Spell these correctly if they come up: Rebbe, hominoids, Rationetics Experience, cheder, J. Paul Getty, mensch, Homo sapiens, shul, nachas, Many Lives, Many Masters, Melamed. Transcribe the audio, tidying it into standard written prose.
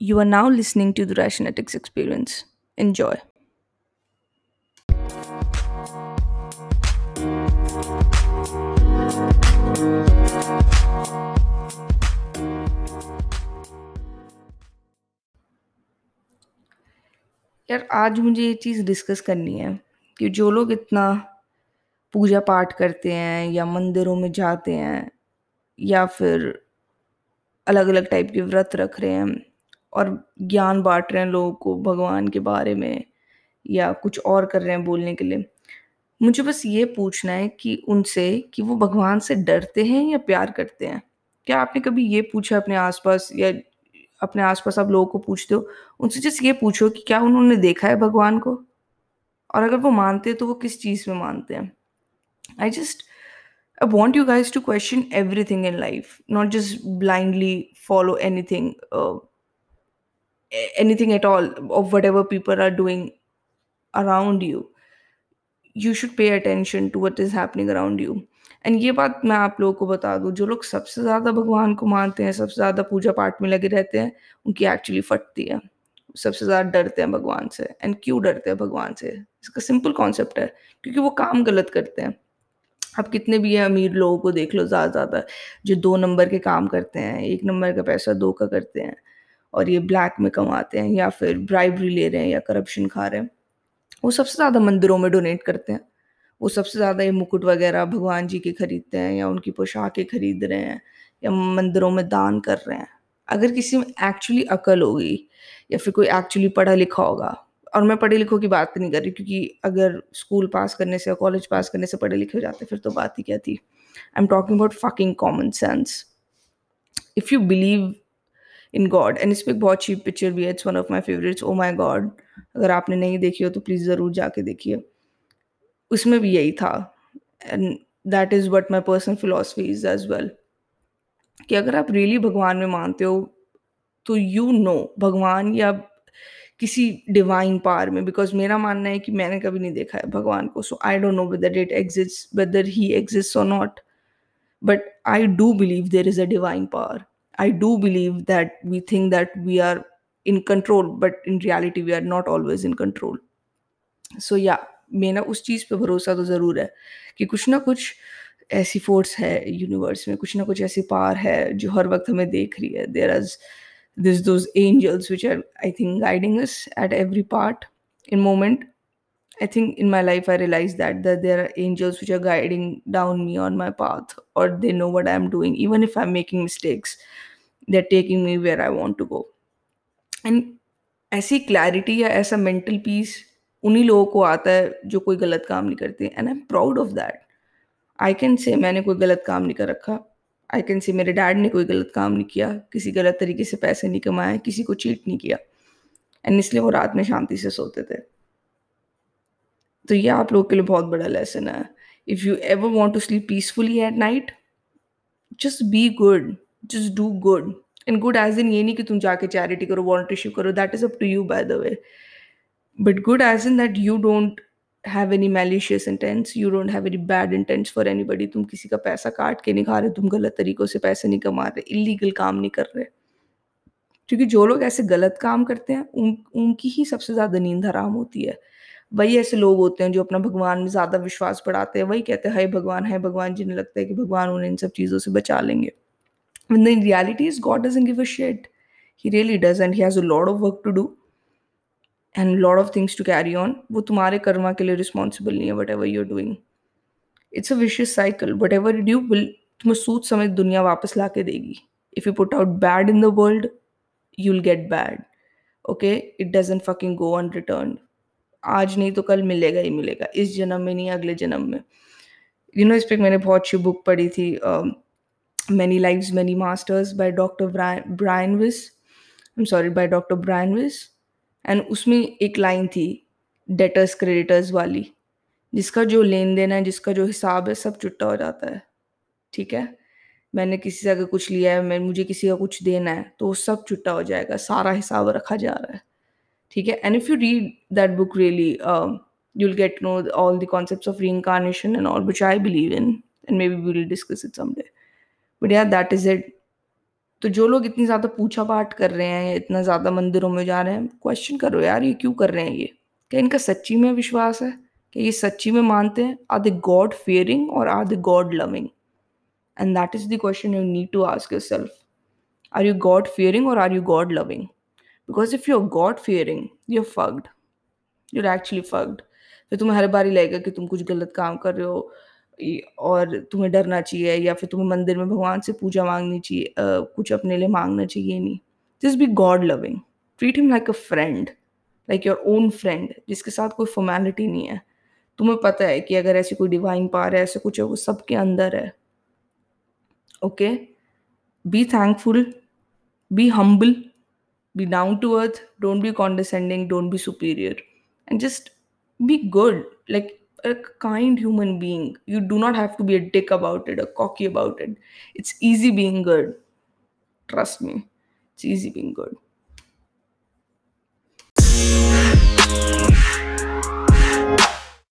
You are now listening to the Rationetics Experience. Enjoy. यार आज मुझे ये चीज़ डिस्कस करनी है कि जो लोग इतना पूजा पाठ करते हैं या मंदिरों में जाते हैं या फिर अलग अलग टाइप के व्रत रख रहे हैं और ज्ञान बांट रहे हैं लोगों को भगवान के बारे में या कुछ और कर रहे हैं बोलने के लिए, मुझे बस ये पूछना है कि उनसे कि वो भगवान से डरते हैं या प्यार करते हैं। क्या आपने कभी ये पूछा अपने आसपास आप लोगों को पूछते हो, उनसे जस्ट ये पूछो कि क्या उन्होंने देखा है भगवान को, और अगर वो मानते हैं तो वो किस चीज़ में मानते हैं। I want you guys to question everything in life, not just blindly follow anything at all of whatever people are doing around you. You should pay attention to what is happening around you. And ये बात मैं आप लोगों को बता दूँ, जो लोग सबसे ज़्यादा भगवान को मानते हैं, सबसे ज़्यादा पूजा पाठ में लगे रहते हैं, उनकी एक्चुअली फटती है, सबसे ज़्यादा डरते हैं भगवान से। एंड क्यों डरते हैं भगवान से? इसका सिंपल कॉन्सेप्ट है, क्योंकि वो काम गलत करते हैं। आप कितने भी अमीर लोगों को देख लो, ज़्यादा जो 2 नंबर के काम करते हैं, 1 नंबर का पैसा 2 का करते हैं, और ये ब्लैक में कमाते हैं या फिर ब्राइबरी ले रहे हैं या करप्शन खा रहे हैं, वो सबसे ज़्यादा मंदिरों में डोनेट करते हैं। वो सबसे ज़्यादा ये मुकुट वगैरह भगवान जी के खरीदते हैं या उनकी पोशाकें खरीद रहे हैं या मंदिरों में दान कर रहे हैं। अगर किसी में एक्चुअली अकल होगी या फिर कोई एक्चुअली पढ़ा लिखा होगा, और मैं पढ़े लिखों की बात नहीं कर रही, क्योंकि अगर स्कूल पास करने से या कॉलेज पास करने से पढ़े लिखे हो जाते फिर तो बात ही क्या थी। I am talking about fucking common sense. If you believe in God, and इसमें एक बहुत चीप पिक्चर भी है, it's one of my favourites, oh my God. अगर आपने नहीं देखी हो तो प्लीज़ ज़रूर जाके देखिए, उसमें भी यही था। And that is what my personal philosophy is as well, कि अगर आप रियली भगवान में मानते हो तो यू नो भगवान या किसी डिवाइन पावर में। बिकॉज मेरा मानना है कि मैंने कभी नहीं देखा है भगवान को, so I don't know whether it exist, whether he exist और not, but I do believe there is a divine power. I do believe that we think that we are in control, but in reality we are not always in control. So yeah, मेरा उस चीज़ पे भरोसा तो ज़रूर है कि कुछ ना कुछ ऐसी फोर्स है यूनिवर्स में, कुछ ना कुछ ऐसी पावर है जो हर वक्त हमें देख रही है। There are those angels which are, I think, guiding us at every part in moment. I think in my life I realized that there are angels which are guiding down me on my path, or they know what I am doing. Even if I'm making mistakes, they're taking me where I want to go. And ऐसी clarity या ऐसा mental peace उन्हीं लोगों को आता है जो कोई गलत काम नहीं करते, and I'm proud of that. I can say मैंने कोई गलत काम नहीं कर रखा, I can say मेरे डैड ने कोई गलत काम नहीं किया, किसी गलत तरीके से पैसे नहीं कमाए, किसी को चीट नहीं किया, and इसलिए वो रात में शांति से सोते थे। तो ये आप लोगों के लिए बहुत बड़ा लेसन है। If you ever want to sleep peacefully at night, just be good, just do good. And good as in ये नहीं कि तुम जाके चैरिटी करो, वॉलंटियरशिप करो, that is up to you by the way, but good as in that you don't have any malicious intents, you don't have any bad intents for anybody. तुम किसी का पैसा काट के नहीं खा रहे, तुम गलत तरीक़ों से पैसे नहीं कमा रहे, इलीगल काम नहीं कर रहे, क्योंकि जो लोग ऐसे गलत काम करते हैं उनकी ही सबसे ज़्यादा नींद हराम होती है। वही ऐसे लोग होते हैं जो अपना भगवान में ज़्यादा विश्वास बढ़ाते हैं, वही कहते हैं हाय भगवान जी, ने लगता है कि भगवान उन्हें इन सब चीज़ों से बचा लेंगे। In reality is God doesn't give a shit, he really doesn't, he has a lot of work to do and lot of things to carry on. वो तुम्हारे कर्मा के लिए रिस्पॉन्सिबल नहीं है, whatever you are doing. It's a vicious cycle, whatever you do will तुम्हें सोच समझ दुनिया वापस ला के देगी। If you put out bad in the world, you will gate bad, okay? It doesn't fucking go unreturned. आज नहीं तो कल मिलेगा ही मिलेगा, इस जन्म में नहीं अगले जन्म में। यू नो, इस पर मैंने बहुत अच्छी बुक पढ़ी थी, Many Lives, Many Masters by doctor Brian Weiss. And उसमें एक लाइन थी डेटर्स क्रेडिटर्स वाली, जिसका जो लेन देन है, जिसका जो हिसाब है, सब चुट्टा हो जाता है। ठीक है, मैंने किसी से अगर कुछ लिया है, मुझे किसी का कुछ देना है, तो वो सब चुट्टा हो जाएगा, सारा हिसाब रखा जा रहा है। ठीक है, and if you read that book really, you will get know all the concepts of reincarnation and all, which I believe in, and maybe we will discuss it someday. But yeah, that is it. तो जो लोग इतनी ज्यादा पूजा पाठ कर रहे हैं, इतना ज्यादा मंदिरों में जा रहे हैं, क्वेश्चन करो यार ये क्यों कर रहे हैं, ये क्या इनका सच्ची में विश्वास है, क्या ये सच्ची में मानते हैं, आर दे गॉड फियरिंग और are they God loving, and that is the question you need to ask yourself, are you God fearing और are you God loving, because if you are God fearing you are fucked, you are actually fucked, फिर तुम्हें हर बार ही लगेगा कि तुम कुछ गलत काम कर रहे हो और तुम्हें डरना चाहिए, या फिर तुम्हें मंदिर में भगवान से पूजा मांगनी चाहिए, कुछ अपने लिए मांगना चाहिए नहीं, just be God loving, treat him like a friend, like your own friend, जिसके साथ कोई फॉर्मेलिटी नहीं है, तुम्हें पता है कि अगर ऐसी कोई डिवाइन पावर है, ऐसे कुछ है, वो सबके अंदर है, okay, be thankful, be humble, be down to earth, don't be condescending, don't be superior, and just be good, like a kind human being. You do not have to be a dick about it or cocky about it. It's easy being good. Trust me. It's easy being good.